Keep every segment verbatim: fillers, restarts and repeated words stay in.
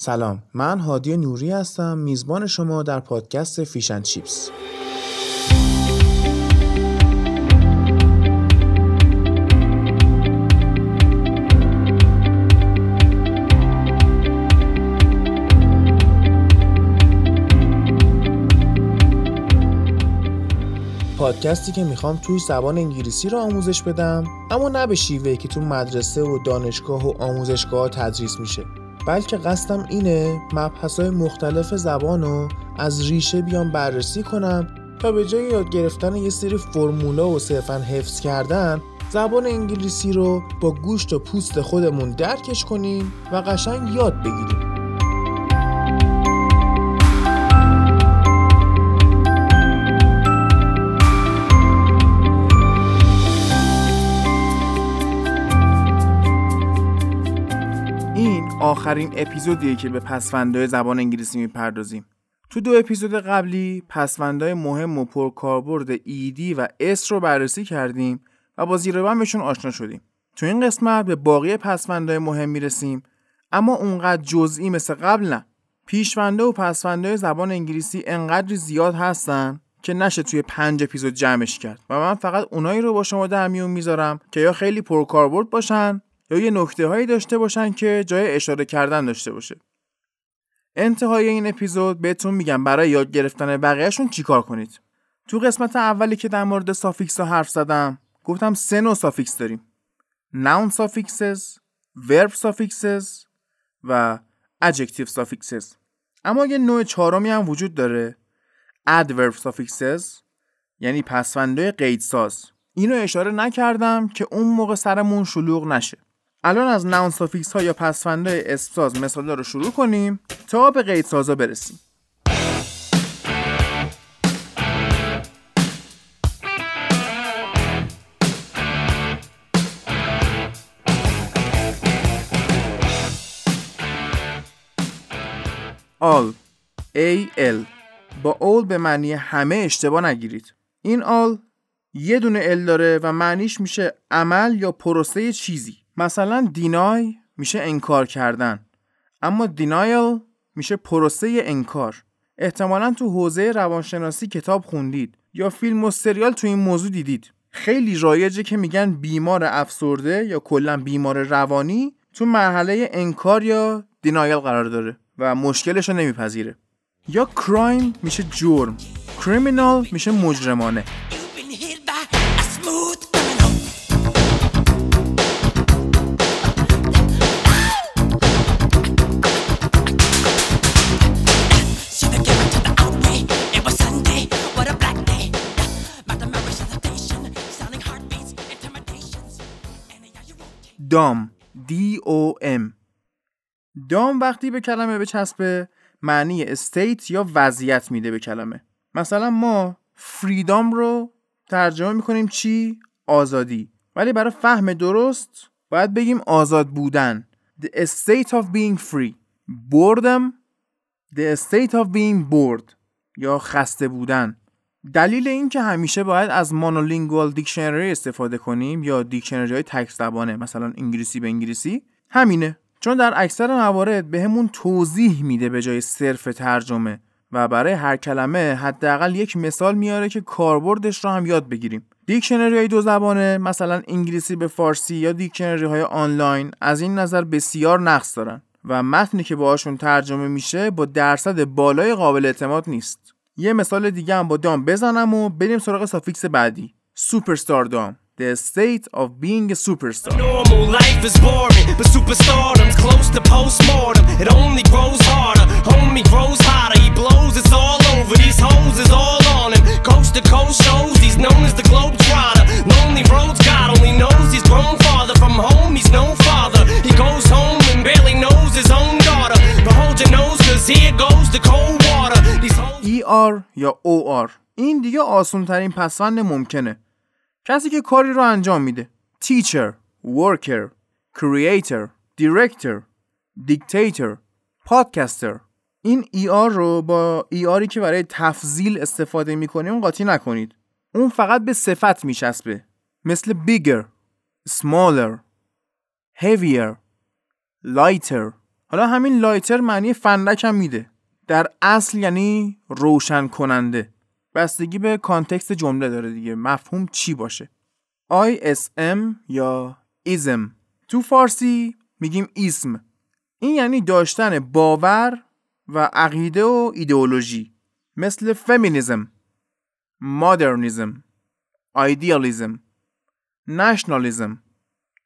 سلام، من هادی نوری هستم، میزبان شما در پادکست فیش اند چیپس. پادکستی که میخوام توی زبان انگلیسی رو آموزش بدم، اما نه به شیوه‌ای که تو مدرسه و دانشگاه و آموزشگاه تدریس میشه، بلکه قصدم اینه مبحث‌های مختلف زبان رو از ریشه بیام بررسی کنم تا به جای یاد گرفتن یه سری فرمولا و صرفاً حفظ کردن، زبان انگلیسی رو با گوشت و پوست خودمون درکش کنیم و قشنگ یاد بگیریم. آخرین اپیزودیه که به پسوندهای زبان انگلیسی میپردازیم. تو دو اپیزود قبلی پسوندهای مهم و پرکاربرد ایدی و اس رو بررسی کردیم و با زیر بمشون آشنا شدیم. تو این قسمت به باقی پسوندهای مهم میرسیم، اما اونقدر جزئی مثل قبل نه. پیشونده و پسوندهای زبان انگلیسی انقدر زیاد هستن که نشه توی پنج اپیزود جمعش کرد و من فقط اونایی رو با شما در میون میذارم که یا خیلی پرکاربرد باشن یا یه نکته هایی داشته باشن که جای اشاره کردن داشته باشه. انتهای این اپیزود بهتون میگم برای یاد گرفتن بقیه‌شون چیکار کنید. تو قسمت اولی که در مورد سافیکس ها حرف زدم، گفتم سه نوع سافیکس داریم. noun suffixes، verb suffixes و adjective suffixes. اما یه نوع چهارمی هم وجود داره. adverb suffixes، یعنی پسوندهای قیدساز. اینو اشاره نکردم که اون موقع سرمون شلوغ نشه. الان از ناون سافیکس ها یا پسوندهای اسم ساز مثالا رو شروع کنیم تا به قید سازا برسیم. all ای ال با all به معنی همه اشتباه نگیرید. این all یه دونه l داره و معنیش میشه عمل یا پروسه چیزی. مثلا deny میشه انکار کردن، اما denial میشه پروسه انکار. احتمالاً تو حوزه روانشناسی کتاب خوندید یا فیلم و سریال تو این موضوع دیدید. خیلی رایجه که میگن بیمار افسرده یا کلاً بیمار روانی تو مرحله انکار یا denial قرار داره و مشکلشو نمیپذیره. یا crime میشه جرم، criminal میشه مجرمانه. دام دی او ام دام وقتی به کلمه بچسبه معنی استیت یا وضعیت میده به کلمه. مثلا ما فریدام رو ترجمه میکنیم چی؟ آزادی. ولی برای فهم درست باید بگیم آزاد بودن. The state of being free. Boredom The state of being bored یا خسته بودن. دلیل این که همیشه باید از مونولینگوال دیکشنری استفاده کنیم یا دیکشنری های تک زبانه، مثلا انگلیسی به انگلیسی، همینه. چون در اکثر موارد به همون توضیح میده به جای صرف ترجمه و برای هر کلمه حداقل یک مثال میاره که کاربردش رو هم یاد بگیریم. دیکشنری های دو زبانه، مثلا انگلیسی به فارسی یا دیکشنری های آنلاین، از این نظر بسیار نقص دارن و متنی که باهاشون ترجمه میشه با درصد بالای قابل اعتماد نیست. یه مثال دیگه هم با دام بزنم و بریم سراغ سافیکس بعدی. سوپرستار دام. The state of being a superstar. Normal life is boring, but superstardom's close to postmortem. It only grows harder, homie grows hotter. He blows, it's all over. These hoes is all on him. Coast to coast shows, he's known as the globetrotter. Lonely roads, God only knows he's grown farther from home. He's no father. He goes home and barely knows his own daughter. But hold your nose, 'cause here goes the cold water. These hoes آر یا او آر. این دیگه آسون ترین پسوند ممکنه. کسی که کاری رو انجام میده. teacher، worker، creator، director، dictator، podcaster. این ای آر رو با ای آری که برای تفضیل استفاده میکنیم قاطی نکنید. اون فقط به صفت میچسبه، مثل bigger، smaller، heavier، lighter، حالا همین لایتر معنی فندک هم میده. در اصل یعنی روشن کننده. بستگی به کانتکست جمله داره دیگه مفهوم چی باشه. آی اس ام یا ایزم. تو فارسی میگیم ایسم. این یعنی داشتن باور و عقیده و ایدئولوژی، مثل فمینیسم، مدرنیسم، ایدئالیسم، نشنالیسم،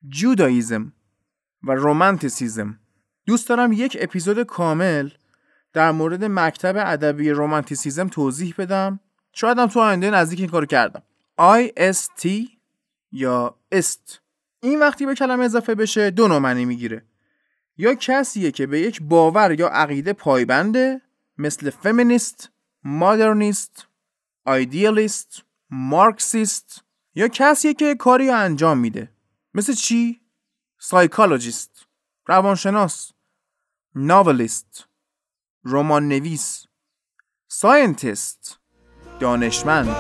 جوداییسم و رومانتیسیسم. دوست دارم یک اپیزود کامل در مورد مکتب ادبی رومانتیسیسم توضیح بدم. شاید هم تو آینده نزدیک این کارو کردم. آی اس تی یا است. این وقتی به کلمه اضافه بشه دو نوع معنی میگیره. یا کسیه که به یک باور یا عقیده پایبنده، مثل فمینیست، مدرنیست، ایدئالیست، مارکسیست، یا کسیه که کاری انجام میده. مثل چی؟ سایکولوژیست، روانشناس، ناولیست، رمان نویس، ساینتیست، دانشمند.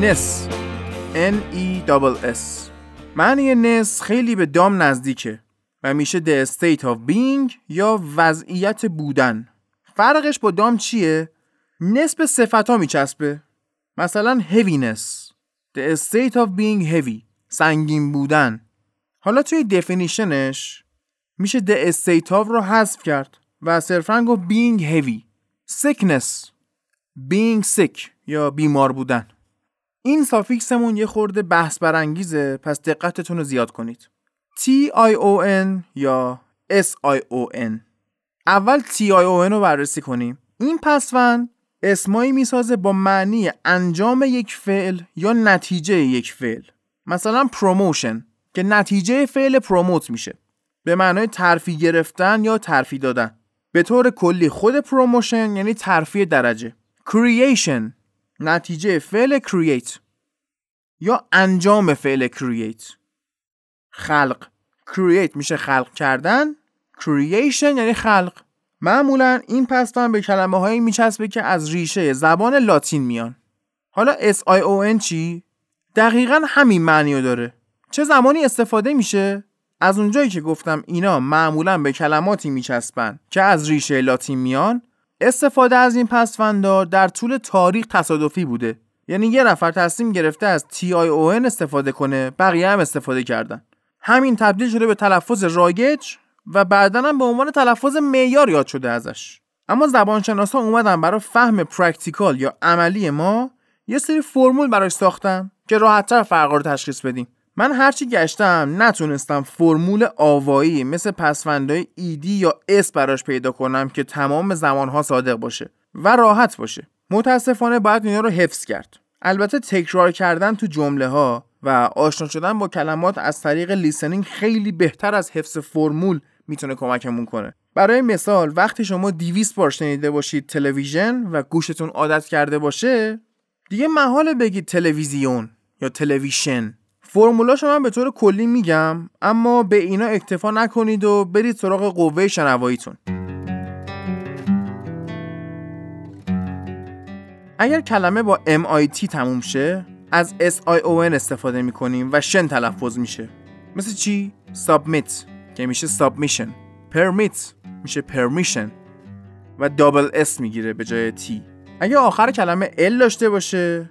نس، ان ای اس اس. معنی نس خیلی به دام نزدیکه و میشه the state of being یا وضعیت بودن. فرقش با دام چیه؟ نس به صفت ها میچسبه، مثلا heaviness، the state of being heavy، سنگین بودن. حالا توی دفینیشنش میشه the state of رو حذف کرد و صرفاً گفت being heavy. sickness، being sick یا بیمار بودن. این سافیکسمون یه خورده بحث برانگیزه، پس دقتتون رو زیاد کنید. تی آی او ان یا اس آی او ان. اول تی آی او ان رو بررسی کنیم. این پسوند اسمایی میسازه با معنی انجام یک فعل یا نتیجه یک فعل. مثلا پروموشن که نتیجه فعل پروموت میشه، به معنای ترفیع گرفتن یا ترفیع دادن. به طور کلی خود پروموشن یعنی ترفیع درجه. کرییشن نتیجه فعل create یا انجام فعل create. خلق، create میشه خلق کردن، creation یعنی خلق. معمولا این پسوند به کلمه هایی میچسبه که از ریشه زبان لاتین میان. حالا اس آی او ان چی؟ دقیقاً همین معنیو داره. چه زمانی استفاده میشه؟ از اونجایی که گفتم اینا معمولا به کلماتی میچسبن که از ریشه لاتین میان، استفاده از این پسوندها در طول تاریخ تصادفی بوده. یعنی یه نفر تصمیم گرفته از تی آی او ان استفاده کنه، بقیه هم استفاده کردن. همین تبدیل شده به تلفظ رایج و بعداً هم به عنوان تلفظ معیار یاد شده ازش. اما زبانشناسا اومدن برای فهم پرکتیکال یا عملی ما یه سری فرمول براش ساختن که راحت‌تر فرقا رو تشخیص بدیم. من هرچی گشتم نتونستم فرمول آوایی مثل پسوندهای ایدی یا اس براش پیدا کنم که تمام زمانها صادق باشه و راحت باشه. متاسفانه باید اینا رو حفظ کرد. البته تکرار کردن تو جمله ها و آشنا شدن با کلمات از طریق لیسنینگ خیلی بهتر از حفظ فرمول میتونه کمکمون کنه. برای مثال وقتی شما دویست بار شنیده باشید تلویزیون و گوشتون عادت کرده باشه، دیگه محاله بگید تلویزیون یا تلویشن. فرمولاشو من به طور کلی میگم، اما به اینا اکتفا نکنید و برید سراغ قوه شنواییتون. اگر کلمه با ام آی تی تموم شه، از اس آی او ان استفاده میکنیم و شن تلفظ میشه. مثل چی؟ submit که میشه submission، permit میشه permission و دابل اس میگیره به جای T. اگر آخر کلمه ال داشته باشه،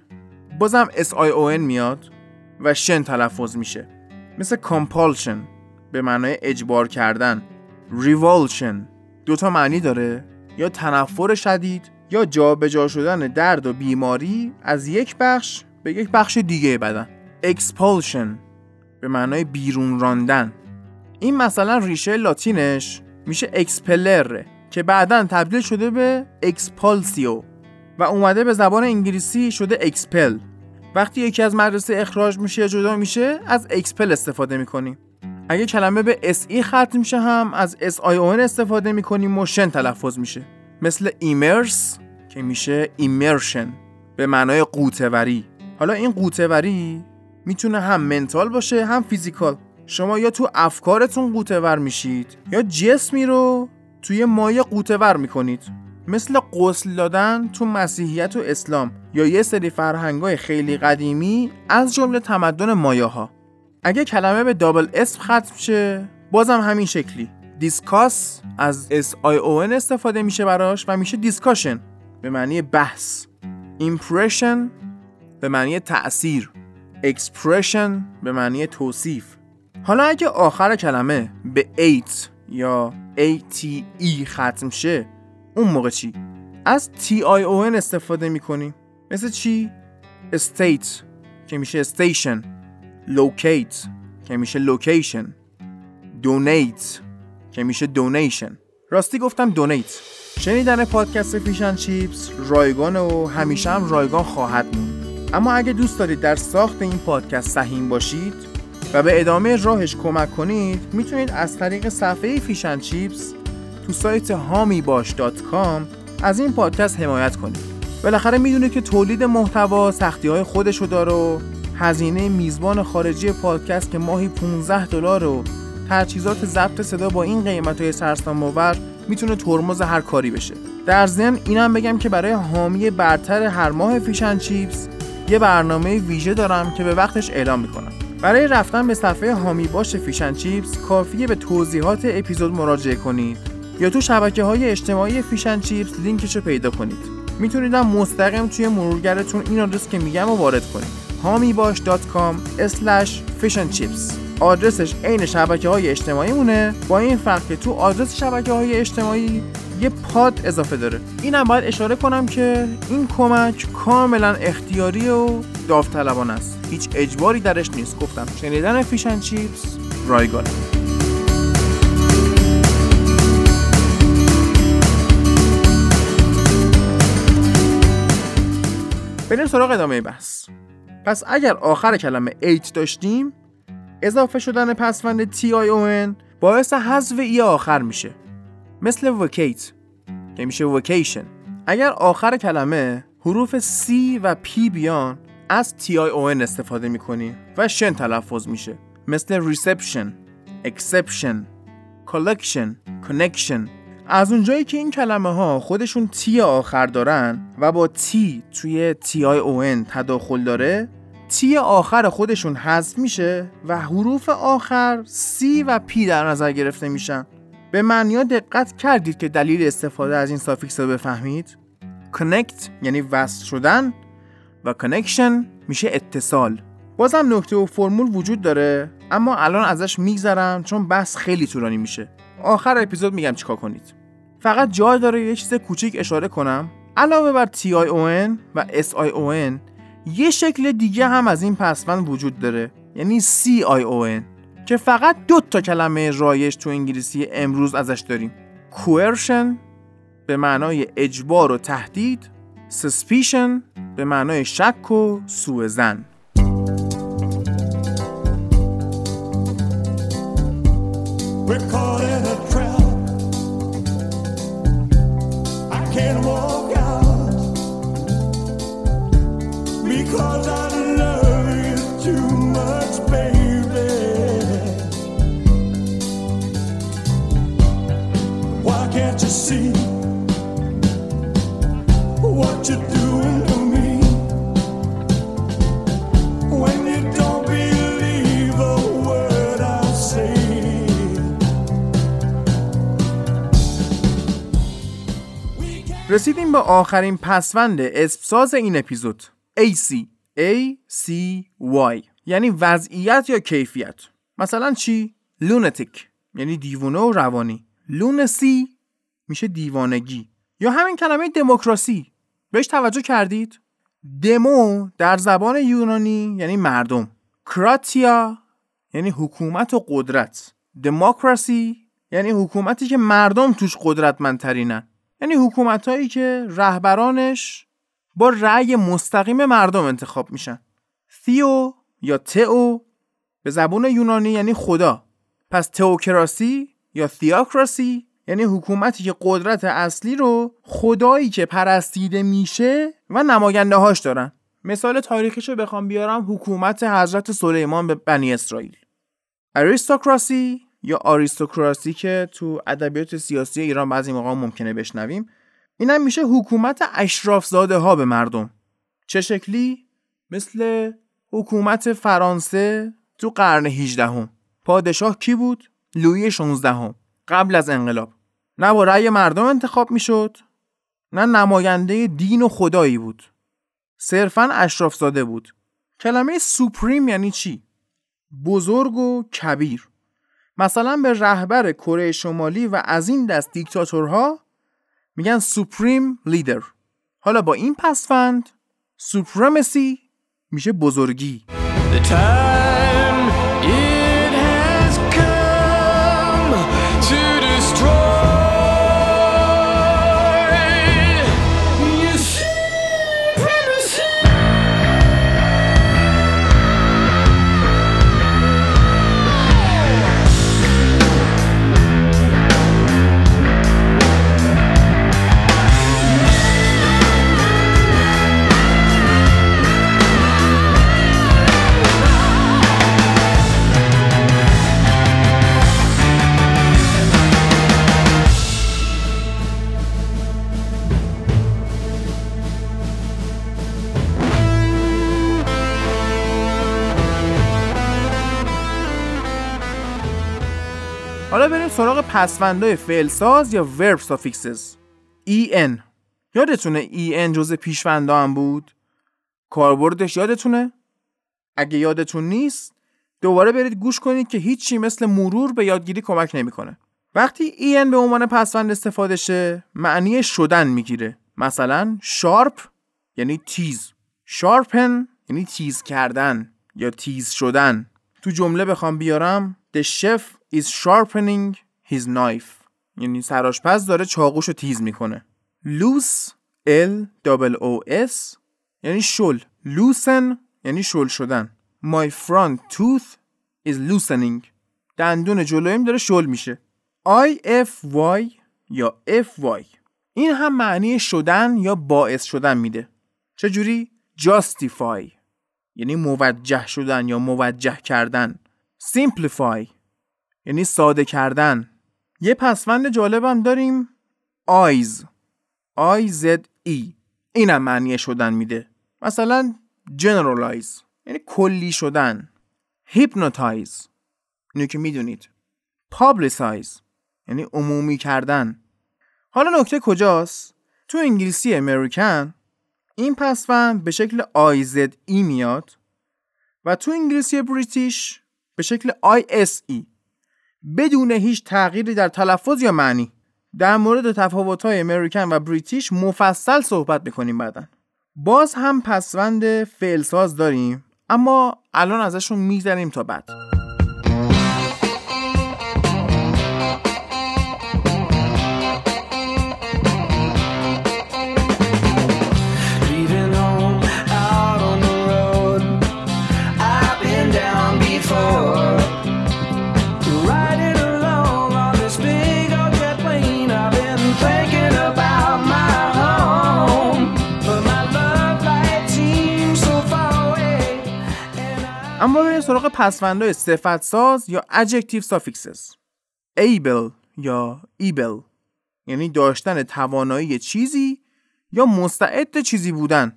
بازم اس آی او ان میاد و شن تلفظ میشه، مثل compulsion به معنای اجبار کردن، revulsion دوتا معنی داره، یا تنفر شدید یا جا به جا شدن درد و بیماری از یک بخش به یک بخش دیگه بدن. expulsion به معنای بیرون راندن. این مثلا ریشه لاتینش میشه expellere که بعداً تبدیل شده به اکسپالسیو و اومده به زبان انگلیسی شده اکسپل. وقتی یکی از مدرسه اخراج میشه جدا میشه از اکسپل استفاده میکنیم. اگه کلمه به اس ای ختم میشه هم از اس آی اون استفاده میکنیم و شن تلفظ میشه، مثل ایمرس که میشه ایمرشن به معنای قوتوری. حالا این قوتوری میتونه هم منتال باشه هم فیزیکال. شما یا تو افکارتون قوتور میشید یا جسمی رو توی مایه قوتور میکنید، مثل غسل دادن تو مسیحیت و اسلام یا یه سری فرهنگای خیلی قدیمی از جمله تمدن مایاها. اگه کلمه به دابل اسم ختم شه بازم همین شکلی، دیسکاس از اس آی او ان استفاده میشه براش و میشه دیسکاشن به معنی بحث، ایمپرشن به معنی تأثیر، اکسپرشن به معنی توصیف. حالا اگه آخر کلمه به ایت یا ای تی ای ختم شه اون موقع چی؟ از تی آی او ان استفاده میکنیم، مثل چی؟ state که میشه station، locate که میشه location، donate که میشه donation. راستی گفتم donate. شنیدن پادکست فیش اند چیپس رایگانه و همیشه هم رایگان خواهد موند. اما اگه دوست دارید در ساخت این پادکست سهیم باشید و به ادامه راهش کمک کنید، میتونید از طریق صفحه فیش اند چیپس تو سایت هامی باش دات کام از این پادکست حمایت کنید. بالاخره میدونه که تولید محتوا سختی‌های خودشو داره و هزینه میزبان خارجی پادکست که ماهی پانزده دلار و تجهیزات ضبط صدا با این قیمت‌های سرسام‌آور میتونه ترمز هر کاری بشه. در ضمن اینم بگم که برای حامی برتر هر ماه فیش اند چیپس یه برنامه ویژه دارم که به وقتش اعلام میکنم. برای رفتن به صفحه هامی باش فیش اند چیپس کافیه به توضیحات اپیزود مراجعه کنید یا تو شبکه‌های اجتماعی فیش اند چیپس لینکشو پیدا کنید. میتونید هم مستقیم توی مرورگرتون این آدرس که میگم رو وارد کنید، هامی باش دات کام اسلش فیش اند چیپس. آدرسش عین شبکه‌های اجتماعی مونه، با این فرق که تو آدرس شبکه‌های اجتماعی یه پاد اضافه داره. اینم باید اشاره کنم که این کمک کاملا اختیاری و داوطلبانه است، هیچ اجباری درش نیست. گفتم شنیدن فیش اند چیپس رایگانه. بریم سراغ ادامه بحث. پس اگر آخر کلمه ایت داشتیم، اضافه شدن پسوند تی آی او ان باعث حذف ای آخر میشه، مثل وکیت که میشه وکیشن. اگر آخر کلمه حروف C و P بیان از تی آی او ان استفاده میکنیم و شن تلفظ میشه، مثل reception، exception، collection، connection. از اونجایی که این کلمه ها خودشون تی آخر دارن و با تی توی تی آی او ان تداخل داره، تی آخر خودشون حذف میشه و حروف آخر سی و پی در نظر گرفته میشن. به معنیا دقت کردید که دلیل استفاده از این سافیکس رو بفهمید؟ connect یعنی وصل شدن و connection میشه اتصال. بازم نکته و فرمول وجود داره اما الان ازش میگذرم چون بحث خیلی طولانی میشه. آخر اپیزود میگم چیکار کنید. فقط جا داره یه چیز کوچیک اشاره کنم. علاوه بر تی آی او ان و اس آی او ان یه شکل دیگه هم از این پسوند وجود داره، یعنی سی آی او ان که فقط دو تا کلمه رایج تو انگلیسی امروز ازش داریم. coercion به معنای اجبار و تهدید، suspicion به معنای شک و سوء ظن. رسیدیم به آخرین پسوند اسمساز این اپیزود، ای سی ای سی وای یعنی وضعیت یا کیفیت. مثلا چی؟ لونتیک یعنی دیوانه و روانی، لونسی میشه دیوانگی. یا همین کلمه دموکراسی، بهش توجه کردید؟ دمو در زبان یونانی یعنی مردم، کراتیا یعنی حکومت و قدرت، دموکراسی یعنی حکومتی که مردم توش قدرتمندترینن، یعنی حکومتایی که رهبرانش با رأی مستقیم مردم انتخاب میشن. تئو یا تئو به زبون یونانی یعنی خدا. پس تئوکراسی یا تئوکراسی یعنی حکومتی که قدرت اصلی رو خدایی که پرستیده میشه و نماینده‌هاش دارن. مثال تاریخیشو بخوام بیارم، حکومت حضرت سلیمان به بنی اسرائیل. اریستوکراسی یا آریستوکراسی که تو ادبیات سیاسی ایران بعضی موقع ممکنه بشنویم، اینم میشه حکومت اشرافزاده ها به مردم. چه شکلی؟ مثل حکومت فرانسه تو قرن هجدهم. پادشاه کی بود؟ لویی شانزدهم، قبل از انقلاب. نه با رأی مردم انتخاب میشد، نه نماینده دین و خدایی بود، صرفاً اشرافزاده بود. کلمه سوپریم یعنی چی؟ بزرگ و کبیر. مثلا به رهبر کره شمالی و از این دست دیکتاتورها میگن سوپریم لیدر. حالا با این پسفند سوپرمسی میشه بزرگی. The time it has come to destroy your سراغ پسوندهای فعلساز یا verb suffixes. en یادتونه en جزء پیشوندها هم بود؟ کاربردش یادتونه؟ اگه یادتون نیست دوباره برید گوش کنید که هیچی مثل مرور به یادگیری کمک نمیکنه. وقتی en به عنوان پسوند استفاده شه معنی شدن میگیره. مثلا sharp یعنی تیز، sharpen یعنی تیز کردن یا تیز شدن. تو جمله بخوام بیارم the chef is sharpening his knife یعنی سرآشپز داره چاقوشو تیز میکنه. loose l o s یعنی شل، loosen یعنی شل شدن. my front tooth is loosening دندون جلویم داره شل میشه. i f y یا f y این هم معنی شدن یا باعث شدن میده. چه جوری؟ justify یعنی موجه شدن یا موجه کردن. simplify یعنی ساده کردن. یه پسوند جالبم داریم eyes i z e اینم معنی شدن میده. مثلا generalize یعنی کلی شدن. hypnotize اینو که میدونید. publicize یعنی عمومی کردن. حالا نکته کجاست؟ تو انگلیسی امریکن این پسوند به شکل i z e میاد و تو انگلیسی بریتیش به شکل i s e بدون هیچ تغییری در تلفظ یا معنی. در مورد تفاوت‌های امریکن و بریتیش مفصل صحبت می‌کنیم بعداً. باز هم پسوند فعلساز داریم اما الان ازشون می‌گذریم تا بعد. اما بریم سراغ پسوندهای صفت ساز یا adjective suffixes. able یا able یعنی داشتن توانایی چیزی یا مستعد چیزی بودن.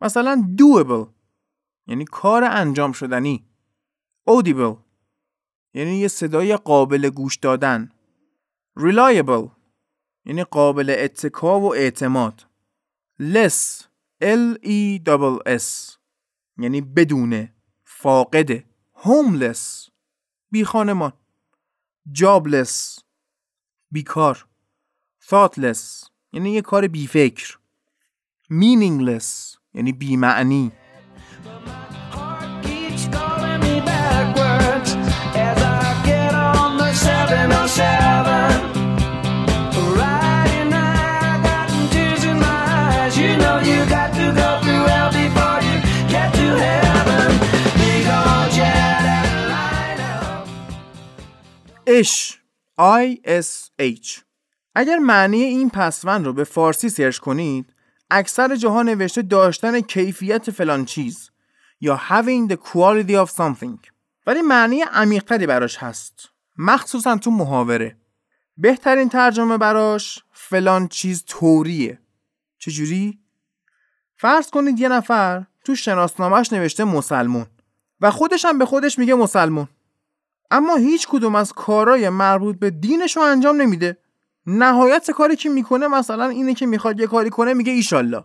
مثلا doable یعنی کار انجام شدنی. audible یعنی یه صدای قابل گوش دادن. reliable یعنی قابل اتکا و اعتماد. less l e s s یعنی بدونه، فاقده. homeless بی خانمان. jobless بیکار. thoughtless یعنی یه کار بی فکر. meaningless یعنی بی معنی. اش آی اس اچ. اگر معنی این پسوند رو به فارسی سرچ کنید، اکثر جاها نوشته داشتن کیفیت فلان چیز یا having the quality of something، ولی معنی عمیق‌تری براش هست، مخصوصا تو محاوره. بهترین ترجمه براش فلان چیز طوریه. چجوری؟ فرض کنید یه نفر تو شناسنامه‌اش نوشته مسلمون و خودش هم به خودش میگه مسلمون، اما هیچ کدوم از کارهای مربوط به دینش رو انجام نمیده. نهایت کاری که میکنه مثلا اینه که میخواد یه کاری کنه، میگه ایشالله.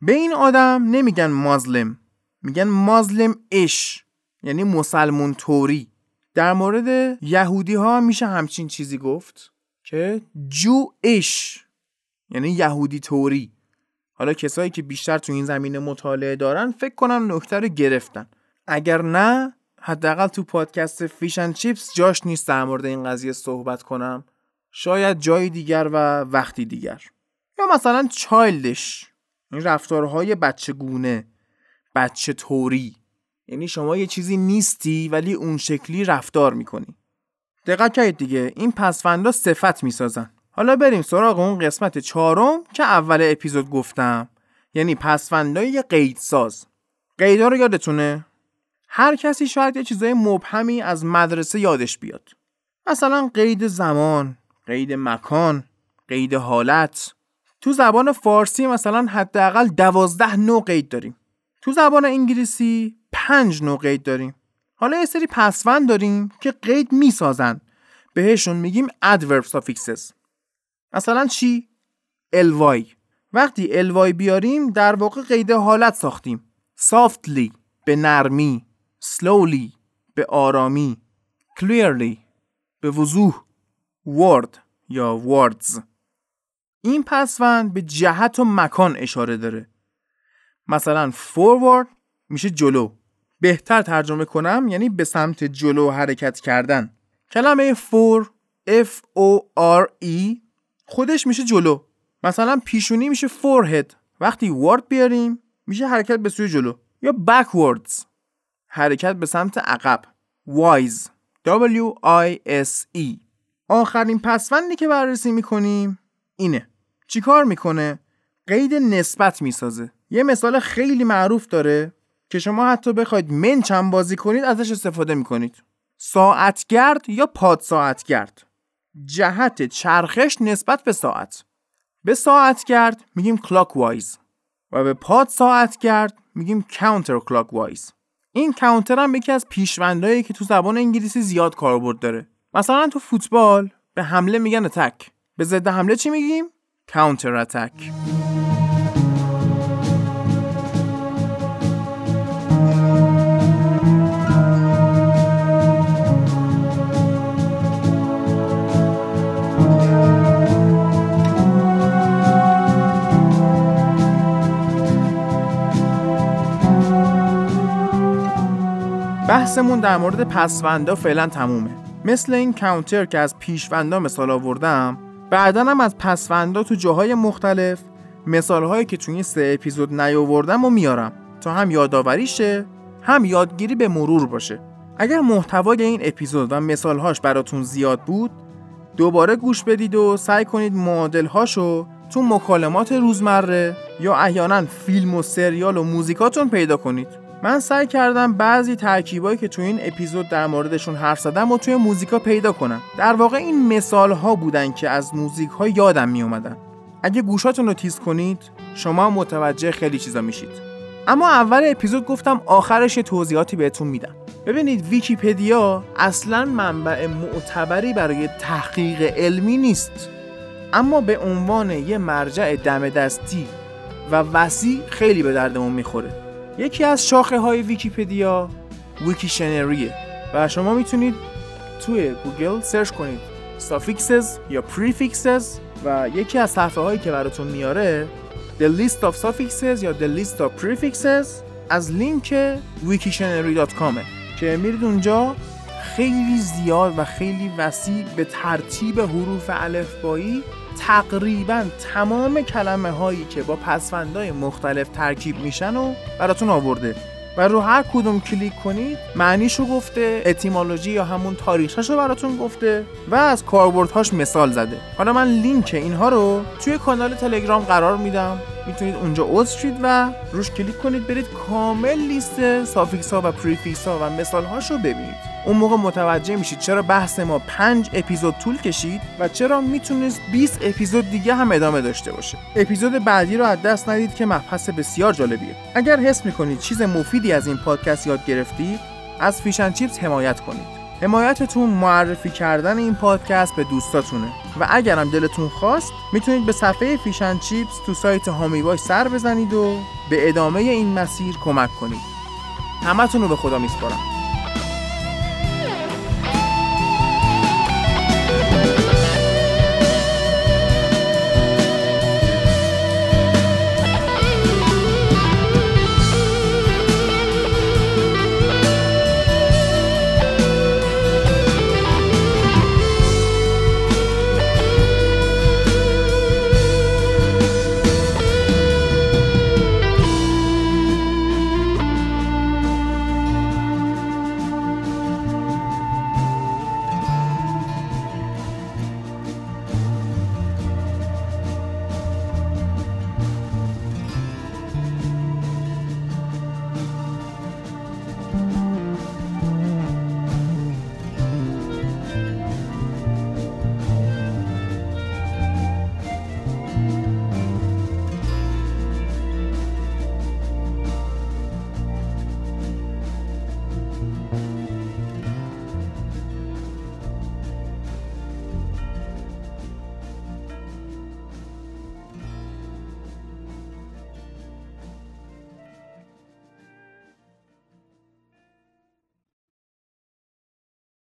به این آدم نمیگن مظلم، میگن مظلم اش، یعنی مسلمون طوری. در مورد یهودی ها میشه همچین چیزی گفت که جو اش، یعنی یهودی طوری. حالا کسایی که بیشتر تو این زمینه مطالعه دارن فکر کنم نکته رو گرفتن، اگر نه حداقل تو پادکست فیش اند چیپس جاش نیست در مورد این قضیه صحبت کنم، شاید جای دیگر و وقتی دیگر. یا مثلا چایلدش، این رفتارهای بچگونه، بچه طوری، یعنی شما یه چیزی نیستی ولی اون شکلی رفتار میکنی. دقت کنید دیگه، این پسوندها صفت میسازن. حالا بریم سراغ اون قسمت چهارم که اول اپیزود گفتم، یعنی پسوندهای قیدساز. قیدا رو یادتونه؟ هر کسی شاید یه چیزای مبهمی از مدرسه یادش بیاد، مثلا قید زمان، قید مکان، قید حالت. تو زبان فارسی مثلا حداقل دوازده نوع قید داریم، تو زبان انگلیسی پنج نوع قید داریم. حالا یه سری پسوند داریم که قید میسازن، بهشون میگیم adverb suffixes. مثلا چی؟ ly. وقتی ly بیاریم در واقع قید حالت ساختیم. softly به نرمی، slowly به آرامی، clearly به وضوح، word یا words. این پسوند به جهت و مکان اشاره داره، مثلا forward میشه جلو. بهتر ترجمه کنم یعنی به سمت جلو حرکت کردن. کلمه for اف او آر ای خودش میشه جلو، مثلا پیشونی میشه forehead، وقتی word بیاریم میشه حرکت به سوی جلو. یا backwards حرکت به سمت عقب، wise دبلیو آی اس ای. آخرین پسوندی که بررسی میکنیم اینه، چی کار میکنه؟ قید نسبت میسازه. یه مثال خیلی معروف داره که شما حتی بخواید من چند بازی کنید ازش استفاده میکنید. ساعتگرد یا پاد ساعتگرد، جهت چرخش نسبت به ساعت. به ساعتگرد میگیم clockwise و به پاد ساعتگرد میگیم counter clockwise. این کانتر هم یکی از پیشوندهایی که تو زبان انگلیسی زیاد کاربرد داره. مثلا تو فوتبال به حمله میگن اتک، به ضد حمله چی میگیم؟ کانتر اتک. بحثمون در مورد پسوندا فعلا تمومه. مثل این کانتر که از پیشوندا مثال آوردم، بعداً هم از پسوندا تو جاهای مختلف مثالهایی که تو این سه اپیزود نیاوردم و میارم تا هم یادآوری شه هم یادگیری به مرور باشه. اگر محتوای این اپیزود و مثالهاش براتون زیاد بود، دوباره گوش بدید و سعی کنید معادلهاشو تو مکالمات روزمره یا احیانا فیلم و سریال و موزیکاتون پیدا کنید. من سعی کردم بعضی ترکیبایی که تو این اپیزود در موردشون حرف زدم و توی موزیکا پیدا کنم. در واقع این مثال‌ها بودن که از موزیک‌ها یادم می اومدن. اگه گوشاتون رو تیز کنید شما متوجه خیلی چیزا میشید. اما اول اپیزود گفتم آخرش یه توضیحاتی بهتون میدم. ببینید، ویکی‌پدیا اصلاً منبع معتبری برای تحقیق علمی نیست، اما به عنوان یه مرجع دم دستی و وسیع خیلی به دردمون میخوره. یکی از شاخه های ویکی‌پدیا ویکیشنریه و شما میتونید توی گوگل سرچ کنید suffixes یا prefixes و یکی از صفحه هایی که براتون میاره the list of suffixes یا the list of prefixes از لینک ویکیشنری دات کام که میرید اونجا خیلی زیاد و خیلی وسیع به ترتیب حروف الفبایی تقریباً تمام کلمه هایی که با پسوندهای مختلف ترکیب میشن و براتون آورده. و رو هر کدوم کلیک کنید معنیشو گفته، اتیمولوژی یا همون تاریخششو براتون گفته و از کاربردهاش مثال زده. حالا من لینک اینها رو توی کانال تلگرام قرار میدم، میتونید اونجا عضو شید و روش کلیک کنید، برید کامل لیست سافیکس ها و پریفیکس ها و مثال هاشو ببینید. اون موقع متوجه میشید چرا بحث ما پنج اپیزود طول کشید و چرا میتونست بیست اپیزود دیگه هم ادامه داشته باشه. اپیزود بعدی رو از دست ندید که مبحث بسیار جالبیه. اگر حس میکنید چیز مفیدی از این پادکست یاد گرفتید، از فیش اند چیپس حمایت کنید. حمایتتون معرفی کردن این پادکست به دوستاتونه و اگر هم دلتون خواست میتونید به صفحه فیش اند چیپس تو سایت هامی باش سر بزنید و به ادامه این مسیر کمک کنید. همتون رو به خدا میسپارم.